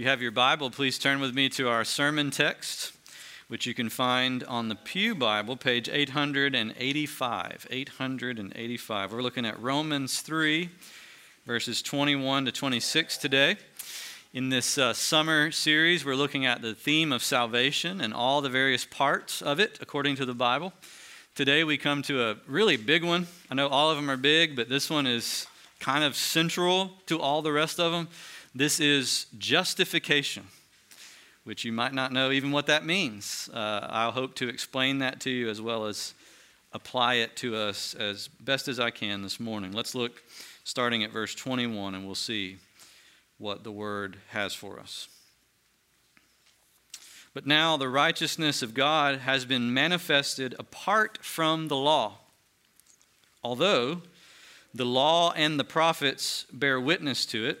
If you have your Bible, please turn with me to our sermon text, which you can find on the Pew Bible, page 885. 885. We're looking at Romans 3, verses 21 to 26 today. In this summer series, we're looking at the theme of salvation and all the various parts of it according to the Bible. Today we come to a really big one. I know all of them are big, but this one is kind of central to all the rest of them. This is justification, which you might not know even what that means. I'll hope to explain that to you as well as apply it to us as best as I can this morning. Let's look starting at verse 21, and we'll see what the word has for us. But now the righteousness of God has been manifested apart from the law, although the law and the prophets bear witness to it.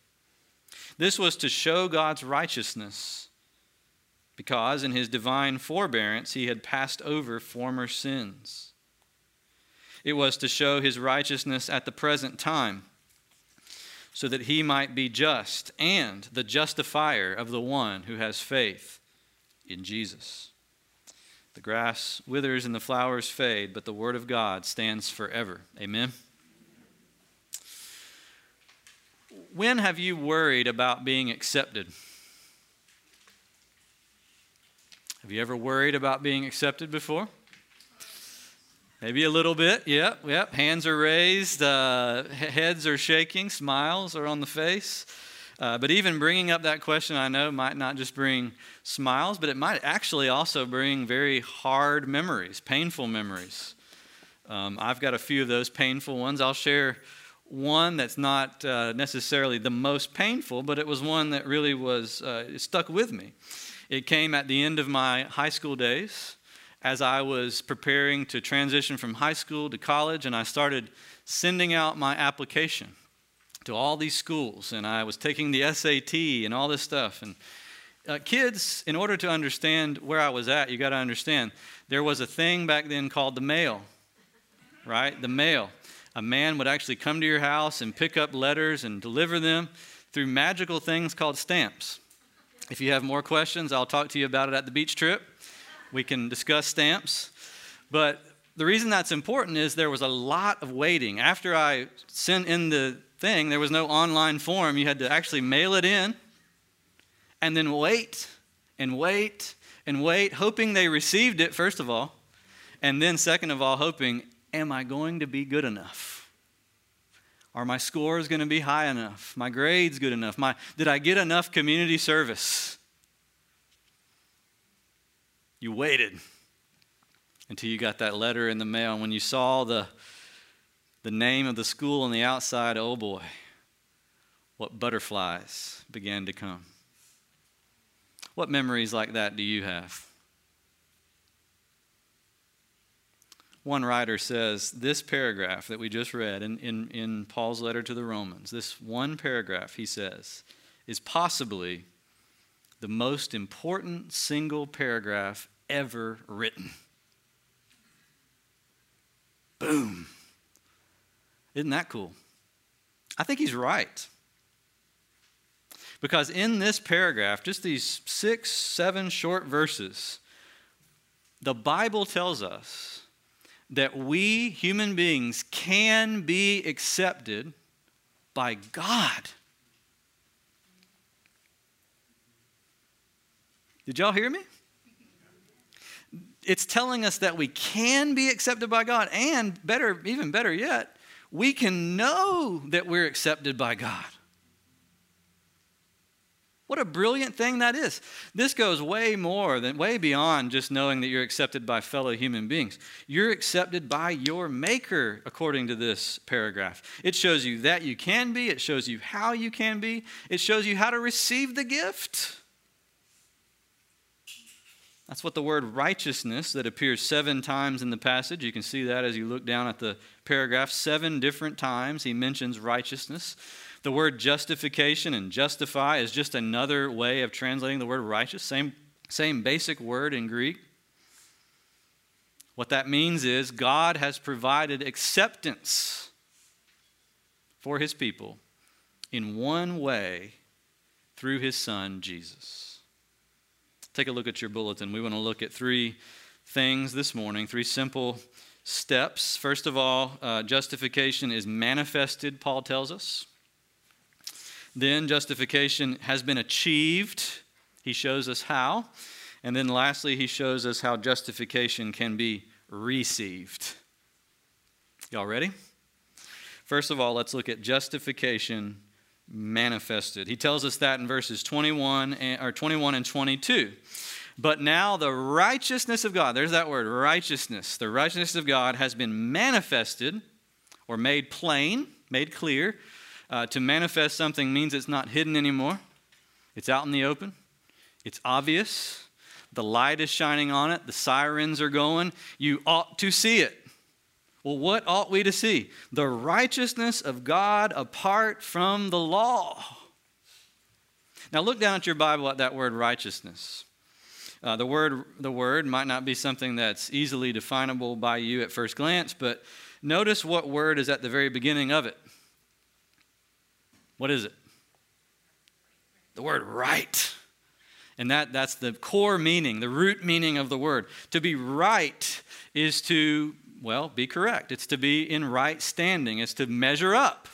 This was to show God's righteousness, because in His divine forbearance He had passed over former sins. It was to show His righteousness at the present time, so that He might be just and the justifier of the one who has faith in Jesus. The grass withers and the flowers fade, but the word of God stands forever. Amen. When have you worried about being accepted? Have you ever worried about being accepted before? Maybe a little bit, yep. Hands are raised, heads are shaking, smiles are on the face. But even bringing up that question, I know, might not just bring smiles, but it might actually also bring very hard memories, painful memories. I've got a few of those painful ones. I'll share one that's not necessarily the most painful, but it was one that really was stuck with me. It came at the end of my high school days as I was preparing to transition from high school to college, and I started sending out my application to all these schools, and I was taking the SAT and all this stuff. And kids, in order to understand where I was at, you got to understand, there was a thing back then called the mail, right? The mail. A man would actually come to your house and pick up letters and deliver them through magical things called stamps. If you have more questions, I'll talk to you about it at the beach trip. We can discuss stamps. But the reason that's important is there was a lot of waiting. After I sent in the thing, there was no online form. You had to actually mail it in and then wait, hoping they received it, first of all, and then second of all, hoping, am I going to be good enough? Are my scores going to be high enough? My grades good enough? Did I get enough community service? You waited until you got that letter in the mail. And when you saw the name of the school on the outside, oh boy, what butterflies began to come. What memories like that do you have? One writer says this paragraph that we just read in Paul's letter to the Romans, this one paragraph, he says, is possibly the most important single paragraph ever written. Boom. Isn't that cool? I think he's right. Because in this paragraph, just these 6-7 short verses, the Bible tells us that we human beings can be accepted by God. Did y'all hear me? It's telling us that we can be accepted by God, and better, even better yet, we can know that we're accepted by God. What a brilliant thing that is. This goes way beyond just knowing that you're accepted by fellow human beings. You're accepted by your Maker, according to this paragraph. It shows you that you can be. It shows you how you can be. It shows you how to receive the gift. That's what the word righteousness that appears 7 times in the passage. You can see that as you look down at the paragraph. 7 different times he mentions righteousness. The word justification and justify is just another way of translating the word righteous. Same basic word in Greek. What that means is God has provided acceptance for his people in one way through his son, Jesus. Take a look at your bulletin. We want to look at 3 things this morning, 3 simple steps. First of all, justification is manifested, Paul tells us. Then justification has been achieved. He shows us how. And then lastly, he shows us how justification can be received. Y'all ready? First of all, let's look at justification manifested. He tells us that in verses 21 and 22. But now the righteousness of God, there's that word, righteousness. The righteousness of God has been manifested or made plain, made clear. To manifest something means it's not hidden anymore. It's out in the open. It's obvious. The light is shining on it. The sirens are going. You ought to see it. Well, what ought we to see? The righteousness of God apart from the law. Now look down at your Bible at that word righteousness. The word might not be something that's easily definable by you at first glance, but notice what word is at the very beginning of it. What is it? The word right. And that's the core meaning, the root meaning of the word. To be right is to... well, be correct. It's to be in right standing. It's to measure up.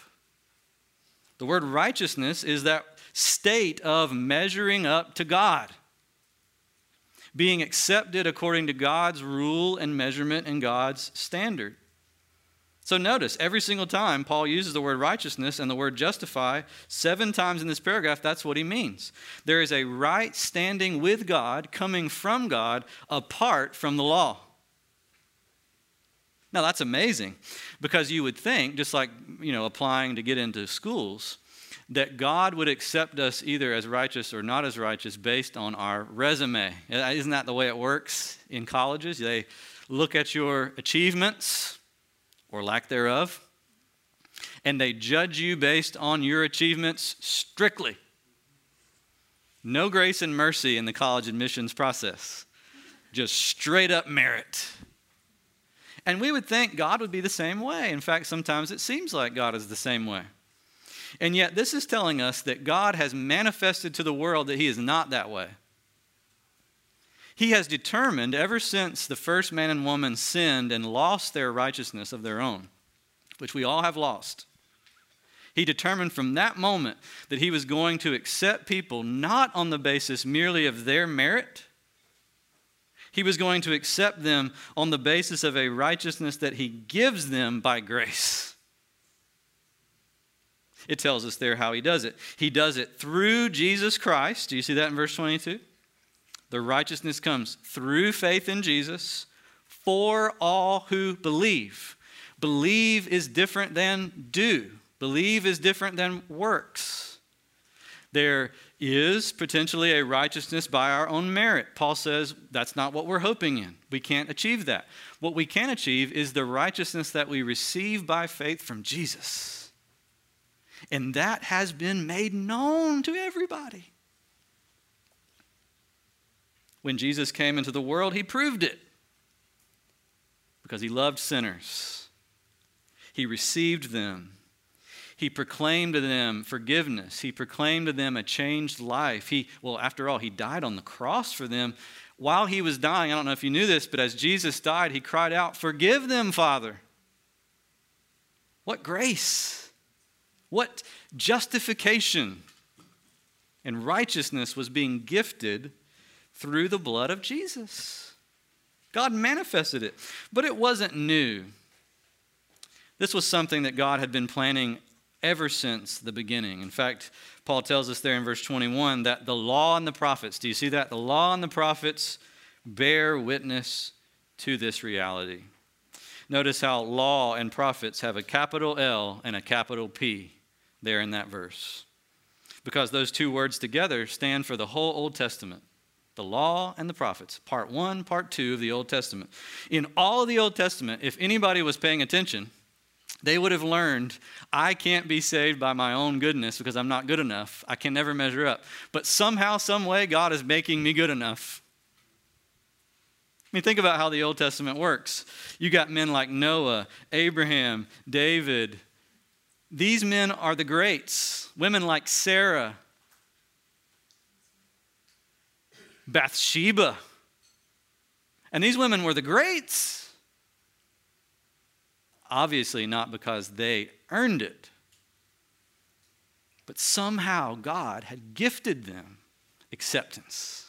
The word righteousness is that state of measuring up to God, being accepted according to God's rule and measurement and God's standard. So notice, every single time Paul uses the word righteousness and the word justify, 7 times in this paragraph, that's what he means. There is a right standing with God coming from God apart from the law. Now, that's amazing, because you would think, just like, applying to get into schools, that God would accept us either as righteous or not as righteous based on our resume. Isn't that the way it works in colleges? They look at your achievements, or lack thereof, and they judge you based on your achievements strictly. No grace and mercy in the college admissions process. Just straight up merit. And we would think God would be the same way. In fact, sometimes it seems like God is the same way. And yet this is telling us that God has manifested to the world that he is not that way. He has determined ever since the first man and woman sinned and lost their righteousness of their own, which we all have lost. He determined from that moment that he was going to accept people not on the basis merely of their merit. He was going to accept them on the basis of a righteousness that he gives them by grace. It tells us there how he does it. He does it through Jesus Christ. Do you see that in verse 22? The righteousness comes through faith in Jesus for all who believe. Believe is different than do. Believe is different than works. There is potentially a righteousness by our own merit. Paul says that's not what we're hoping in. We can't achieve that. What we can achieve is the righteousness that we receive by faith from Jesus. And that has been made known to everybody. When Jesus came into the world, he proved it because he loved sinners. He received them. He proclaimed to them forgiveness. He proclaimed to them a changed life. After all, he died on the cross for them. While he was dying, I don't know if you knew this, but as Jesus died, he cried out, "Forgive them, Father." What grace! What justification and righteousness was being gifted through the blood of Jesus. God manifested it, but it wasn't new. This was something that God had been planning ever since the beginning. In fact, Paul tells us there in verse 21 that the law and the prophets, do you see that? The law and the prophets bear witness to this reality. Notice how law and prophets have a capital L and a capital P there in that verse, because those two words together stand for the whole Old Testament, The Law and the Prophets, part one, part two of the Old Testament. In all of the Old Testament, if anybody was paying attention, they would have learned, I can't be saved by my own goodness because I'm not good enough. I can never measure up. But somehow, some way, God is making me good enough. I mean, think about how the Old Testament works. You got men like Noah, Abraham, David. These men are the greats. Women like Sarah, Bathsheba. And these women were the greats. Obviously not because they earned it. But somehow God had gifted them acceptance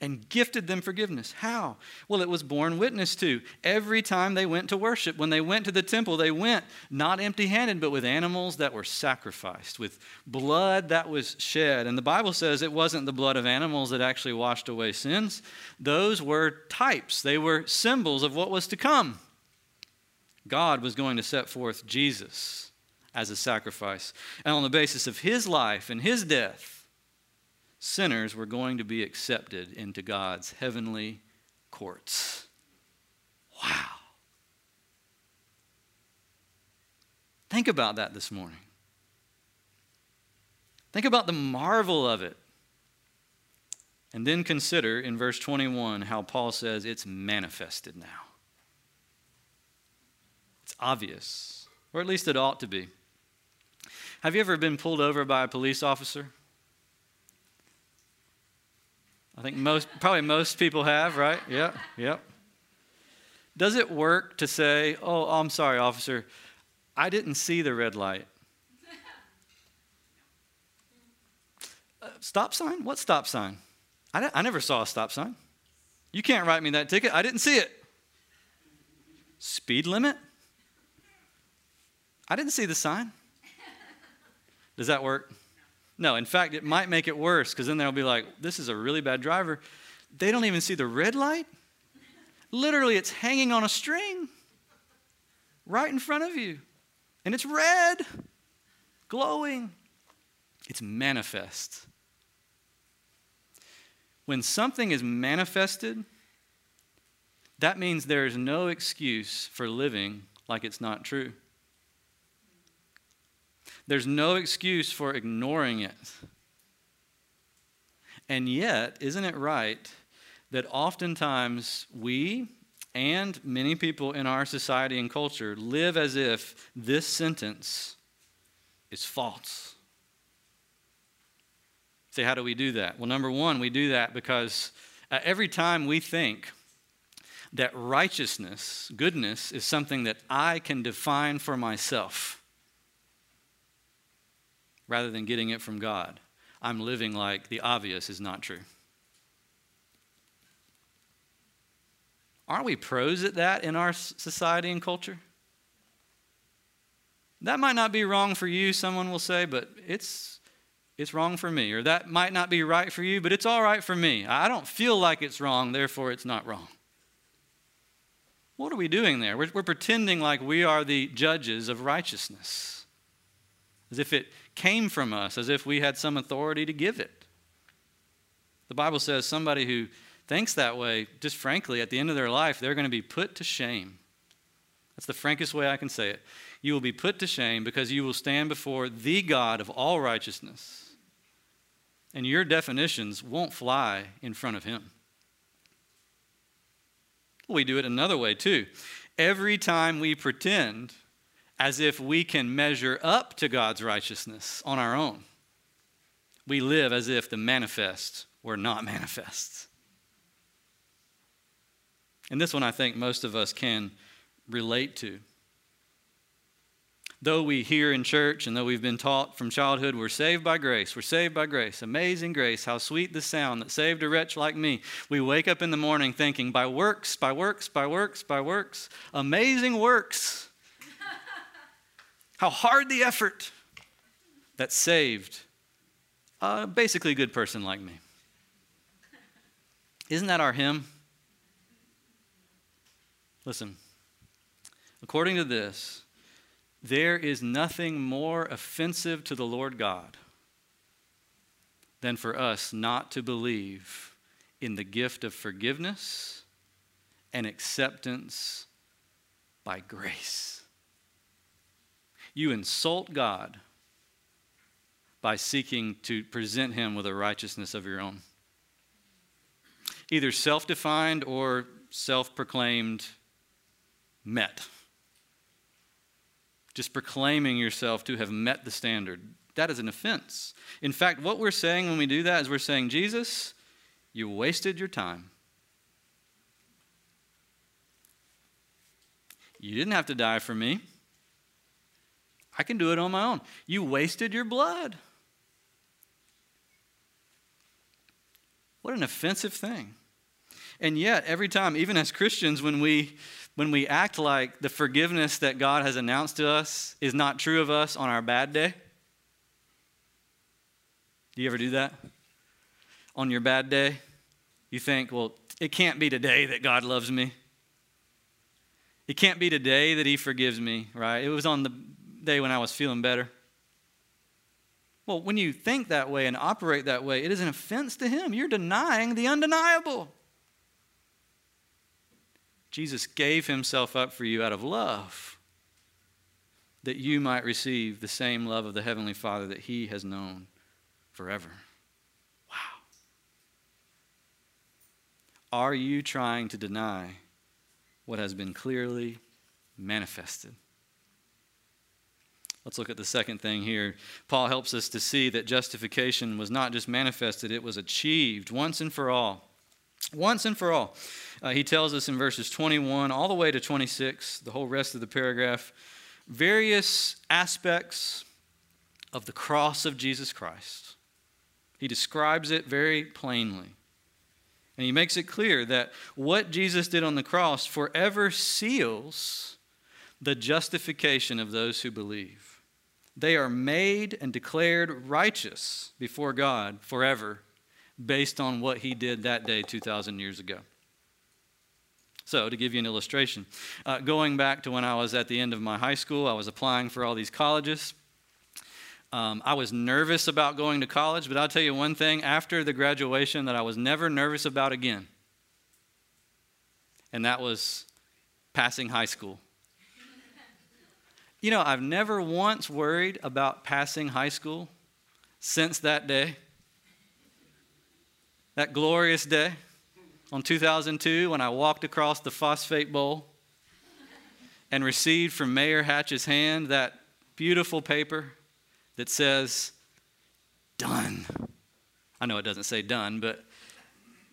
and gifted them forgiveness. How? Well, it was borne witness to every time they went to worship. When they went to the temple, they went not empty-handed, but with animals that were sacrificed, with blood that was shed. And the Bible says it wasn't the blood of animals that actually washed away sins. Those were types. They were symbols of what was to come. God was going to set forth Jesus as a sacrifice. And on the basis of his life and his death, sinners were going to be accepted into God's heavenly courts. Wow. Think about that this morning. Think about the marvel of it. And then consider in verse 21 how Paul says it's manifested now. It's obvious, or at least it ought to be. Have you ever been pulled over by a police officer? I think probably most people have, right? Yep. Does it work to say, oh, I'm sorry, officer, I didn't see the red light? Stop sign? What stop sign? I never saw a stop sign. You can't write me that ticket. I didn't see it. Speed limit? I didn't see the sign. Does that work? No, in fact, it might make it worse, because then they'll be like, this is a really bad driver. They don't even see the red light. Literally, it's hanging on a string right in front of you. And it's red, glowing. It's manifest. When something is manifested, that means there is no excuse for living like it's not true. There's no excuse for ignoring it. And yet, isn't it right that oftentimes we and many people in our society and culture live as if this sentence is false? Say, how do we do that? Well, number one, we do that because every time we think that righteousness, goodness, is something that I can define for myself, rather than getting it from God, I'm living like the obvious is not true. Aren't we pros at that in our society and culture? That might not be wrong for you, someone will say, but it's wrong for me. Or that might not be right for you, but it's all right for me. I don't feel like it's wrong, therefore it's not wrong. What are we doing there? We're pretending like we are the judges of righteousness, as if it came from us, as if we had some authority to give it. The Bible says somebody who thinks that way, just frankly, at the end of their life, they're going to be put to shame. That's the frankest way I can say it. You will be put to shame because you will stand before the God of all righteousness, and your definitions won't fly in front of him. We do it another way, too. Every time we pretend as if we can measure up to God's righteousness on our own, we live as if the manifest were not manifest. And this one I think most of us can relate to. Though we hear in church and though we've been taught from childhood, we're saved by grace, we're saved by grace. Amazing grace, how sweet the sound that saved a wretch like me. We wake up in the morning thinking, by works, by works, by works, by works, amazing works. How hard the effort that saved a basically good person like me. Isn't that our hymn? Listen, according to this, there is nothing more offensive to the Lord God than for us not to believe in the gift of forgiveness and acceptance by grace. You insult God by seeking to present him with a righteousness of your own, either self-defined or self-proclaimed met. Just proclaiming yourself to have met the standard. That is an offense. In fact, what we're saying when we do that is we're saying, Jesus, you wasted your time. You didn't have to die for me. I can do it on my own. You wasted your blood. What an offensive thing. And yet, every time, even as Christians, when we act like the forgiveness that God has announced to us is not true of us on our bad day. Do you ever do that? On your bad day, you think, well, it can't be today that God loves me. It can't be today that he forgives me, right? It was on the day when I was feeling better. Well, when you think that way and operate that way, it is an offense to him. You're denying the undeniable. Jesus gave himself up for you out of love, that you might receive the same love of the Heavenly Father that he has known forever. Wow. Are you trying to deny what has been clearly manifested? Let's look at the second thing here. Paul helps us to see that justification was not just manifested, it was achieved once and for all. Once and for all. He tells us in verses 21 all the way to 26, the whole rest of the paragraph, various aspects of the cross of Jesus Christ. He describes it very plainly. And he makes it clear that what Jesus did on the cross forever seals the justification of those who believe. They are made and declared righteous before God forever, based on what he did that day 2,000 years ago. So, to give you an illustration, going back to when I was at the end of my high school, I was applying for all these colleges. I was nervous about going to college, but I'll tell you one thing, after the graduation that I was never nervous about again, and that was passing high school. You know, I've never once worried about passing high school since that day. That glorious day on 2002 when I walked across the phosphate bowl and received from Mayor Hatch's hand that beautiful paper that says, done. I know it doesn't say done, but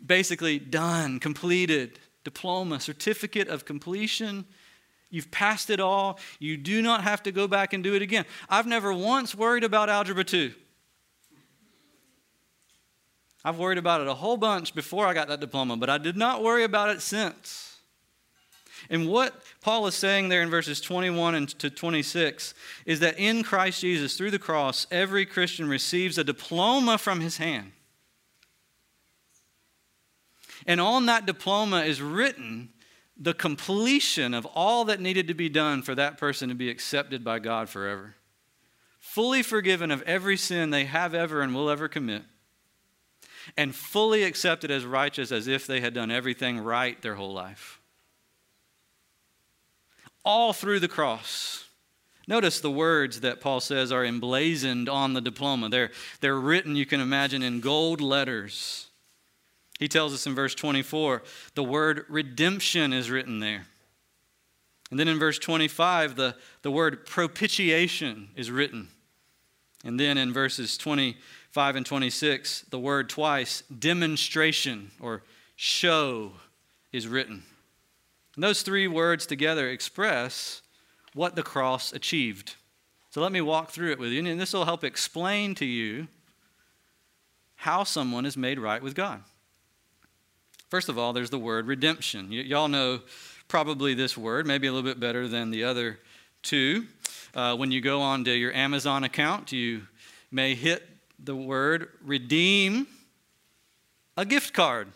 basically done, completed, diploma, certificate of completion. You've passed it all. You do not have to go back and do it again. I've never once worried about Algebra 2. I've worried about it a whole bunch before I got that diploma, but I did not worry about it since. And what Paul is saying there in verses 21 and to 26 is that in Christ Jesus, through the cross, every Christian receives a diploma from his hand. And on that diploma is written the completion of all that needed to be done for that person to be accepted by God forever. Fully forgiven of every sin they have ever and will ever commit, and fully accepted as righteous as if they had done everything right their whole life. All through the cross. Notice the words that Paul says are emblazoned on the diploma. They're written, you can imagine, in gold letters. He tells us in verse 24, the word redemption is written there. And then in verse 25, the word propitiation is written. And then in verses 25 and 26, the word twice, demonstration or show, is written. And those three words together express what the cross achieved. So let me walk through it with you, and this will help explain to you how someone is made right with God. First of all, there's the word redemption. Y'all know probably this word, maybe a little bit better than the other two. When you go on to your Amazon account, you may hit the word redeem a gift card.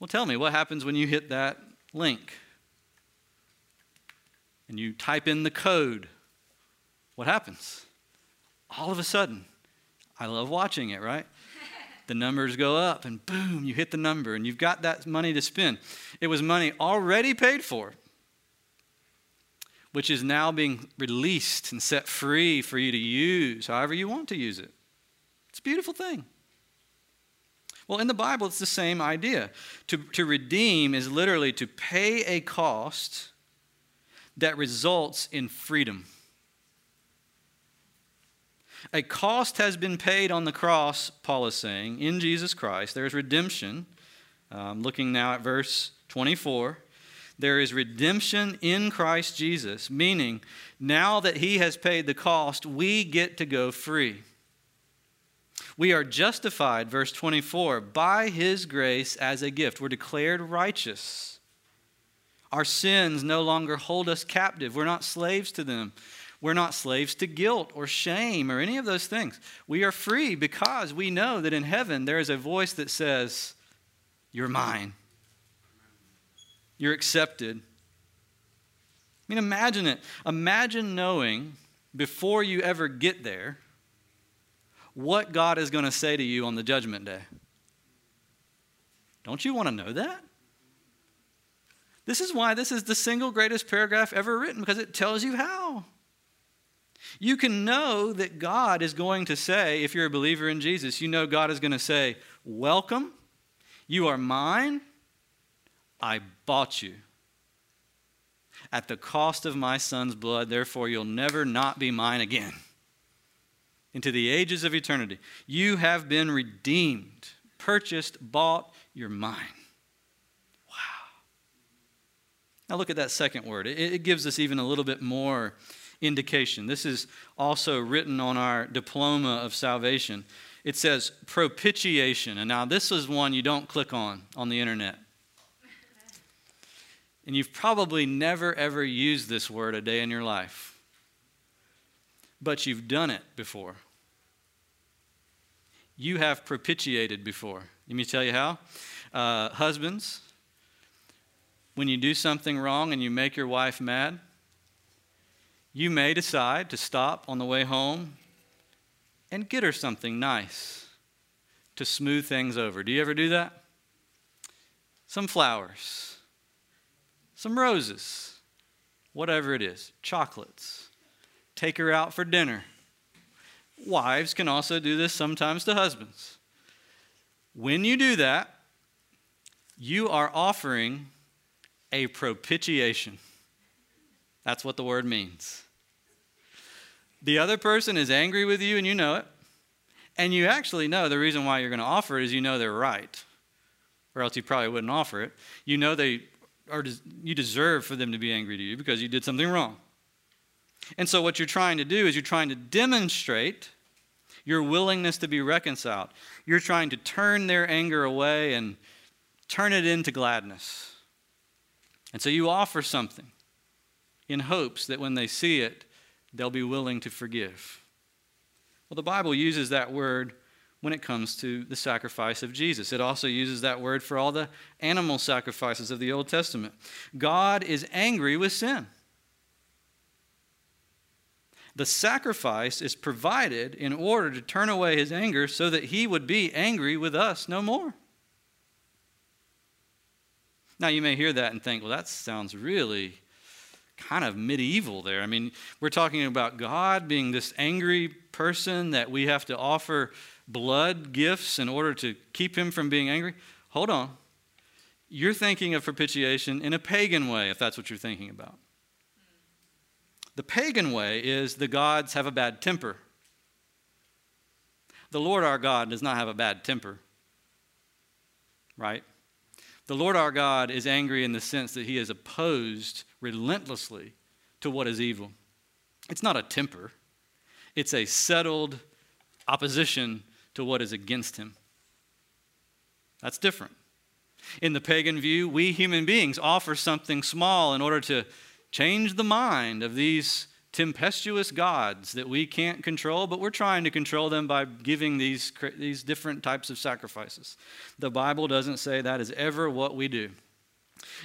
Well, tell me, what happens when you hit that link? And you type in the code. What happens? All of a sudden, I love watching it, right? The numbers go up and boom, you hit the number and you've got that money to spend. It was money already paid for, which is now being released and set free for you to use however you want to use it. It's a beautiful thing. Well, in the Bible, it's the same idea. To redeem is literally to pay a cost that results in freedom. A cost has been paid on the cross, Paul is saying, in Jesus Christ. There is redemption. Looking now at verse 24. There is redemption in Christ Jesus, meaning now that he has paid the cost, we get to go free. We are justified, verse 24, by his grace as a gift. We're declared righteous. Our sins no longer hold us captive. We're not slaves to them. We're not slaves to guilt or shame or any of those things. We are free because we know that in heaven there is a voice that says, "You're mine. You're accepted." I mean, imagine it. Imagine knowing before you ever get there what God is going to say to you on the judgment day. Don't you want to know that? This is why this is the single greatest paragraph ever written, because it tells you how. You can know that God is going to say, if you're a believer in Jesus, you know God is going to say, "Welcome, you are mine, I bought you. At the cost of my son's blood, therefore you'll never not be mine again. Into the ages of eternity. You have been redeemed, purchased, bought, you're mine." Wow. Now look at that second word. It gives us even a little bit more indication. This is also written on our diploma of salvation. It says propitiation. And now this is one you don't click on the internet. And you've probably never, ever used this word a day in your life. But you've done it before. You have propitiated before. Let me tell you how. Husbands, when you do something wrong and you make your wife mad, you may decide to stop on the way home and get her something nice to smooth things over. Do you ever do that? Some flowers, some roses, whatever it is, chocolates. Take her out for dinner. Wives can also do this sometimes to husbands. When you do that, you are offering a propitiation. That's what the word means. The other person is angry with you and you know it. And you actually know the reason why you're going to offer it is you know they're right. Or else you probably wouldn't offer it. You know you deserve for them to be angry to you because you did something wrong. And so what you're trying to do is you're trying to demonstrate your willingness to be reconciled. You're trying to turn their anger away and turn it into gladness. And so you offer something in hopes that when they see it, they'll be willing to forgive. Well, the Bible uses that word when it comes to the sacrifice of Jesus. It also uses that word for all the animal sacrifices of the Old Testament. God is angry with sin. The sacrifice is provided in order to turn away his anger so that he would be angry with us no more. Now, you may hear that and think, well, that sounds really kind of medieval there. I mean, we're talking about God being this angry person that we have to offer blood gifts in order to keep him from being angry. Hold on. You're thinking of propitiation in a pagan way, if that's what you're thinking about. The pagan way is the gods have a bad temper. The Lord our God does not have a bad temper, right? The Lord our God is angry in the sense that he is opposed relentlessly to what is evil. It's not a temper. It's a settled opposition to what is against him. That's different. In the pagan view, we human beings offer something small in order to change the mind of these tempestuous gods that we can't control, but we're trying to control them by giving these different types of sacrifices. The Bible doesn't say that is ever what we do.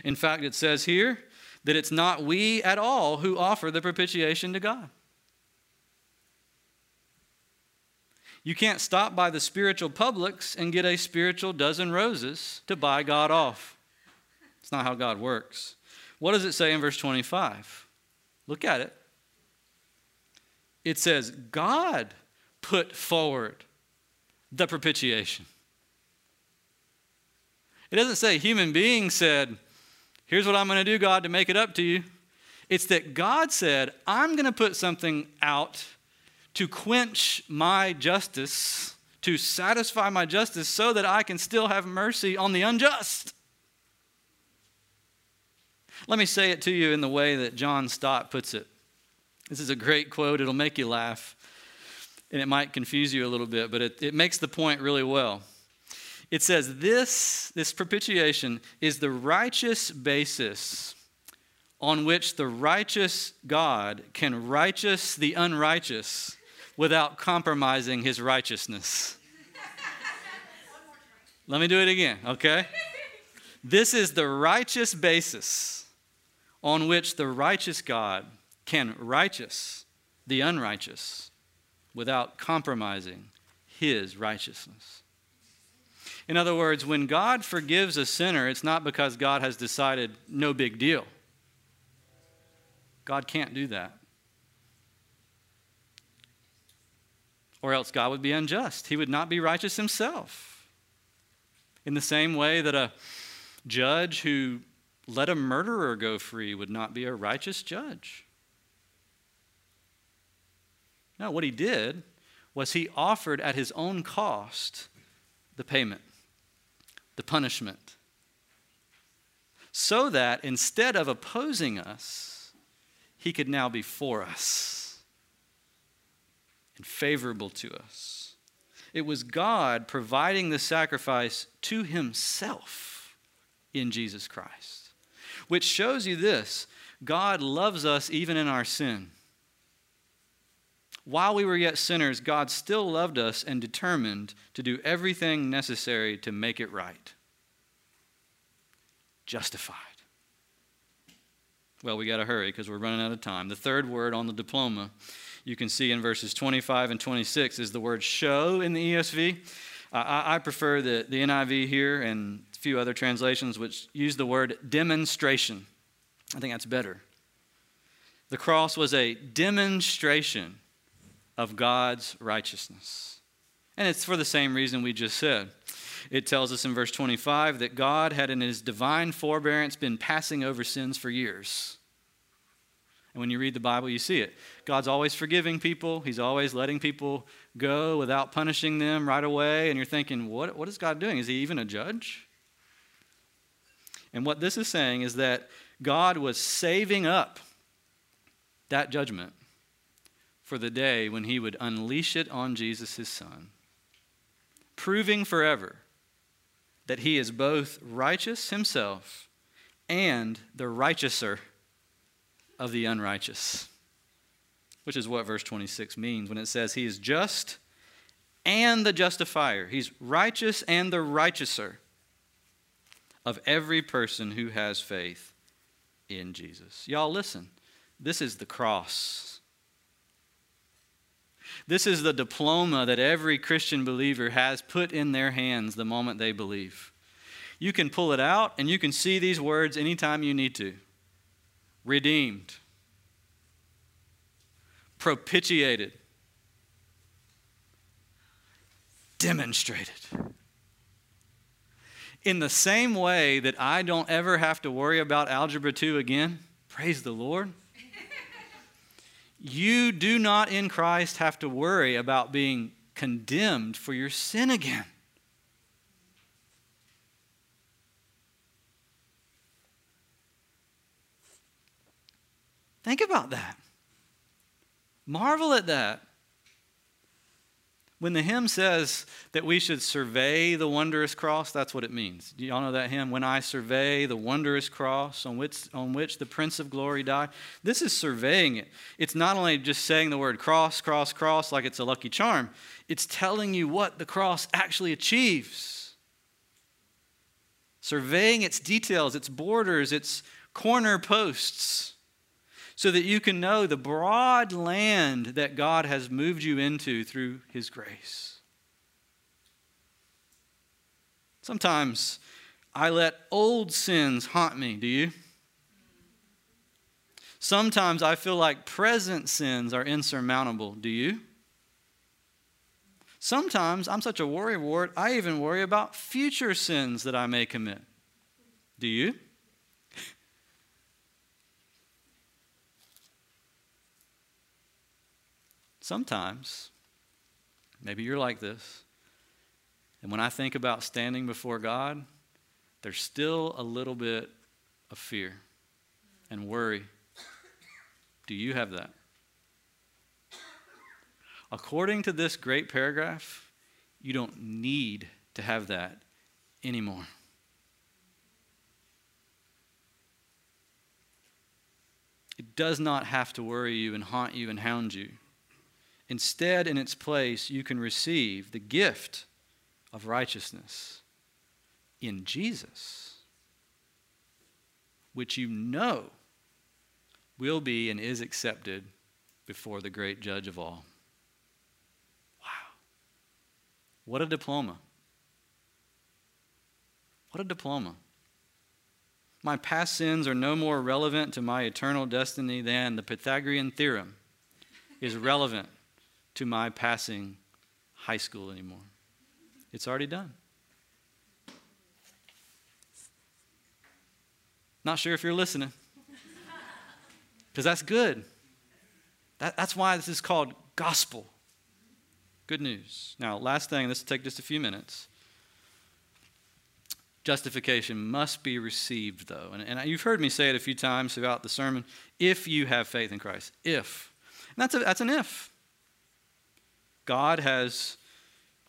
In fact, it says here that it's not we at all who offer the propitiation to God. You can't stop by the spiritual Publix and get a spiritual dozen roses to buy God off. It's not how God works. What does it say in verse 25? Look at it. It says, God put forward the propitiation. It doesn't say human beings said, here's what I'm going to do, God, to make it up to you. It's that God said, I'm going to put something out to quench my justice, to satisfy my justice so that I can still have mercy on the unjust. Let me say it to you in the way that John Stott puts it. This is a great quote. It'll make you laugh, and it might confuse you a little bit, but it makes the point really well. It says, this propitiation is the righteous basis on which the righteous God can righteous the unrighteous without compromising his righteousness. Let me do it again, okay? This is the righteous basis on which the righteous God can righteous the unrighteous without compromising his righteousness. In other words, when God forgives a sinner, it's not because God has decided no big deal. God can't do that. Or else God would be unjust. He would not be righteous himself. In the same way that a judge who let a murderer go free would not be a righteous judge. No, what he did was he offered at his own cost the payment, the punishment, so that instead of opposing us, he could now be for us and favorable to us. It was God providing the sacrifice to himself in Jesus Christ, which shows you this: God loves us even in our sin. While we were yet sinners, God still loved us and determined to do everything necessary to make it right. Justified. Well, we got to hurry because we're running out of time. The third word on the diploma, you can see in verses 25 and 26, is the word show in the ESV. I prefer the NIV here and a few other translations which use the word demonstration. I think that's better. The cross was a demonstration of God's righteousness. And it's for the same reason we just said. It tells us in verse 25 that God had in his divine forbearance been passing over sins for years. And when you read the Bible, you see it. God's always forgiving people. He's always letting people go without punishing them right away. And you're thinking, what is God doing? Is he even a judge? And what this is saying is that God was saving up that judgment for the day when he would unleash it on Jesus, his son, proving forever that he is both righteous himself and the righteouser of the unrighteous, which is what verse 26 means when it says he is just and the justifier. He's righteous and the righteouser of every person who has faith in Jesus. Y'all listen, this is the cross. This is the diploma that every Christian believer has put in their hands the moment they believe. You can pull it out and you can see these words anytime you need to. Redeemed, propitiated, demonstrated. In the same way that I don't ever have to worry about Algebra 2 again, praise the Lord, you do not in Christ have to worry about being condemned for your sin again. Think about that. Marvel at that. When the hymn says that we should survey the wondrous cross, that's what it means. Do y'all know that hymn? When I survey the wondrous cross on which the Prince of Glory died. This is surveying it. It's not only just saying the word cross, cross, cross like it's a lucky charm. It's telling you what the cross actually achieves. Surveying its details, its borders, its corner posts. so that you can know the broad land that God has moved you into through his grace. Sometimes I let old sins haunt me, do you? Sometimes I feel like present sins are insurmountable, do you? Sometimes I'm such a worrywart, I even worry about future sins that I may commit. Do you? Sometimes, maybe you're like this, and when I think about standing before God, there's still a little bit of fear and worry. Do you have that? According to this great paragraph, you don't need to have that anymore. It does not have to worry you and haunt you and hound you. Instead, in its place, you can receive the gift of righteousness in Jesus, which you know will be and is accepted before the great judge of all. What a diploma. What a diploma. My past sins are no more relevant to my eternal destiny than the Pythagorean theorem is relevant to my passing high school anymore. It's already done. Not sure if you're listening, because that's good. That's why this is called gospel. Good news. Now, last thing, this will take just a few minutes. Justification must be received, though. And you've heard me say it a few times throughout the sermon. If you have faith in Christ. If. And that's an if. God has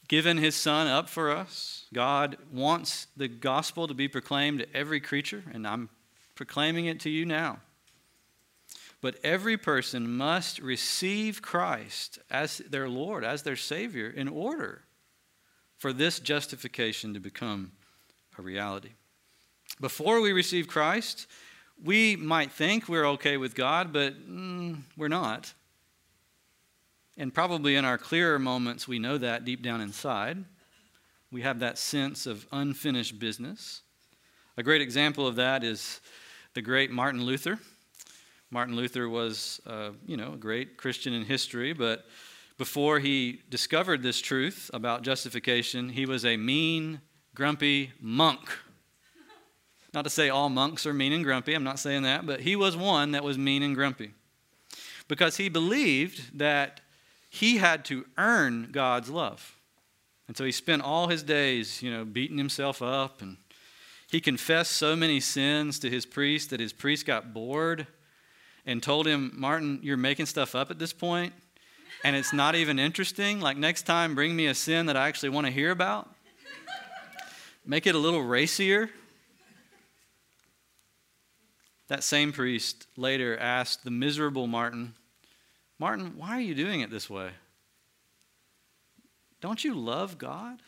given his son up for us. God wants the gospel to be proclaimed to every creature, and I'm proclaiming it to you now. But every person must receive Christ as their Lord, as their Savior, in order for this justification to become a reality. Before we receive Christ, we might think we're okay with God, but we're not. And probably in our clearer moments, we know that deep down inside. We have that sense of unfinished business. A great example of that is the great Martin Luther. Martin Luther was, a great Christian in history, but before he discovered this truth about justification, he was a mean, grumpy monk. Not to say all monks are mean and grumpy, I'm not saying that, but he was one that was mean and grumpy because he believed that he had to earn God's love. And so he spent all his days, beating himself up, and he confessed so many sins to his priest that his priest got bored and told him, "Martin, you're making stuff up at this point, and it's not even interesting. Like, next time, bring me a sin that I actually want to hear about. Make it a little racier." That same priest later asked the miserable Martin, "Martin, why are you doing it this way? Don't you love God?"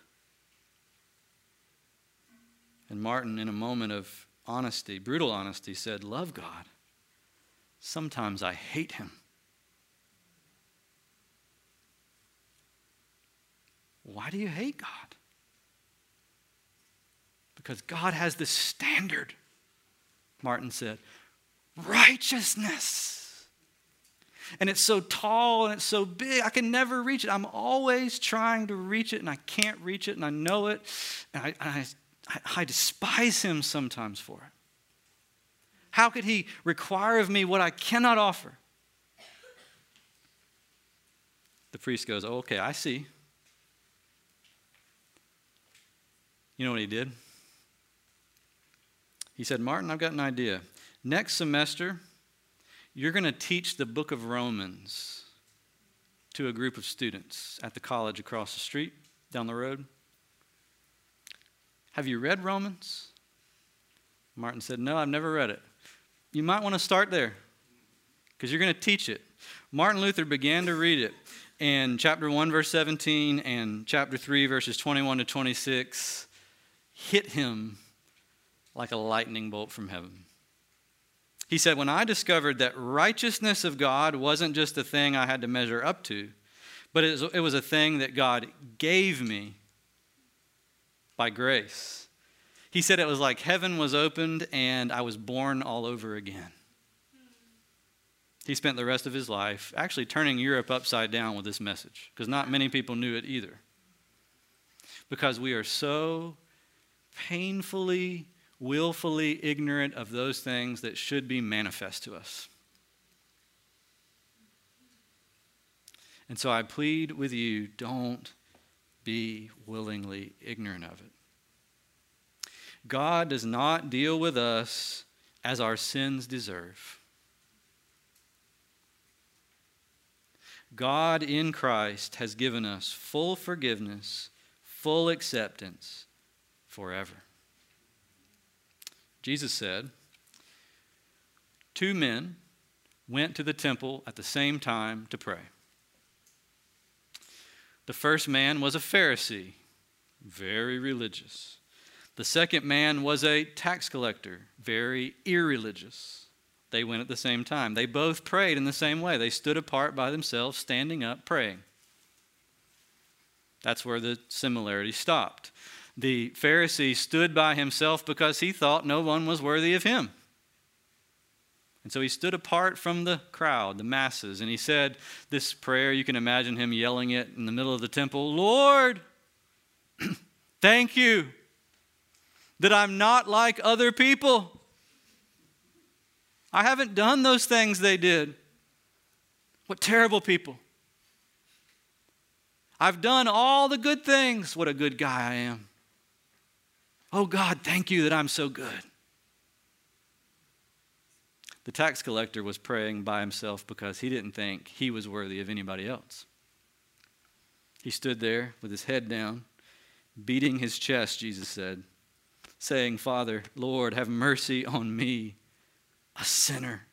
And Martin, in a moment of honesty, brutal honesty, said, "Love God? Sometimes I hate him." Why do you hate God? Because God has this standard, Martin said, righteousness. And it's so tall and it's so big, I can never reach it. I'm always trying to reach it, and I can't reach it, and I know it. And I despise him sometimes for it. How could he require of me what I cannot offer? The priest goes, "Oh, okay, I see." You know what he did? He said, "Martin, I've got an idea. Next semester, you're going to teach the book of Romans to a group of students at the college across the street, down the road. Have you read Romans?" Martin said, "No, I've never read it." "You might want to start there, because you're going to teach it." Martin Luther began to read it in chapter 1, verse 17, and chapter 3, verses 21 to 26, hit him like a lightning bolt from heaven. He said, when I discovered that righteousness of God wasn't just a thing I had to measure up to, but it was a thing that God gave me by grace. He said it was like heaven was opened and I was born all over again. He spent the rest of his life actually turning Europe upside down with this message, because not many people knew it either. Because we are so painfully, willfully ignorant of those things that should be manifest to us. And so I plead with you, don't be willingly ignorant of it. God does not deal with us as our sins deserve. God in Christ has given us full forgiveness, full acceptance forever. Jesus said, 2 men went to the temple at the same time to pray. The first man was a Pharisee, very religious. The second man was a tax collector, very irreligious. They went at the same time. They both prayed in the same way. They stood apart by themselves, standing up, praying. That's where the similarity stopped. The Pharisee stood by himself because he thought no one was worthy of him. And so he stood apart from the crowd, the masses, and he said this prayer. You can imagine him yelling it in the middle of the temple. Lord, thank you that I'm not like other people. I haven't done those things they did. What terrible people. I've done all the good things. What a good guy I am. Oh God, thank you that I'm so good. The tax collector was praying by himself because he didn't think he was worthy of anybody else. He stood there with his head down, beating his chest, Jesus said, saying, Father, Lord, have mercy on me, a sinner.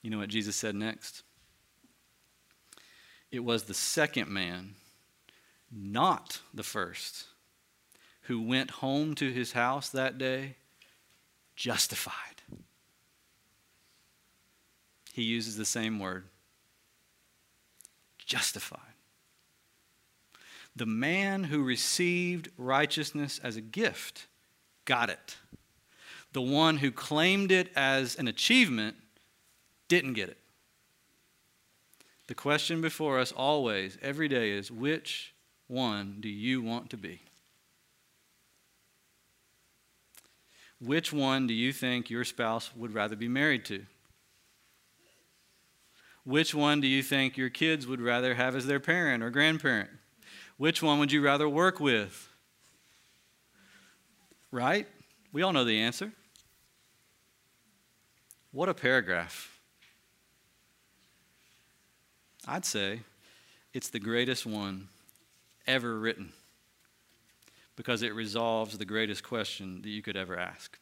You know what Jesus said next? It was the second man, not the first, who went home to his house that day justified. He uses the same word, justified. The man who received righteousness as a gift got it. The one who claimed it as an achievement didn't get it. The question before us always, every day, is which one do you want to be? Which one do you think your spouse would rather be married to? Which one do you think your kids would rather have as their parent or grandparent? Which one would you rather work with? Right? We all know the answer. What a paragraph. I'd say it's the greatest one ever written, because it resolves the greatest question that you could ever ask.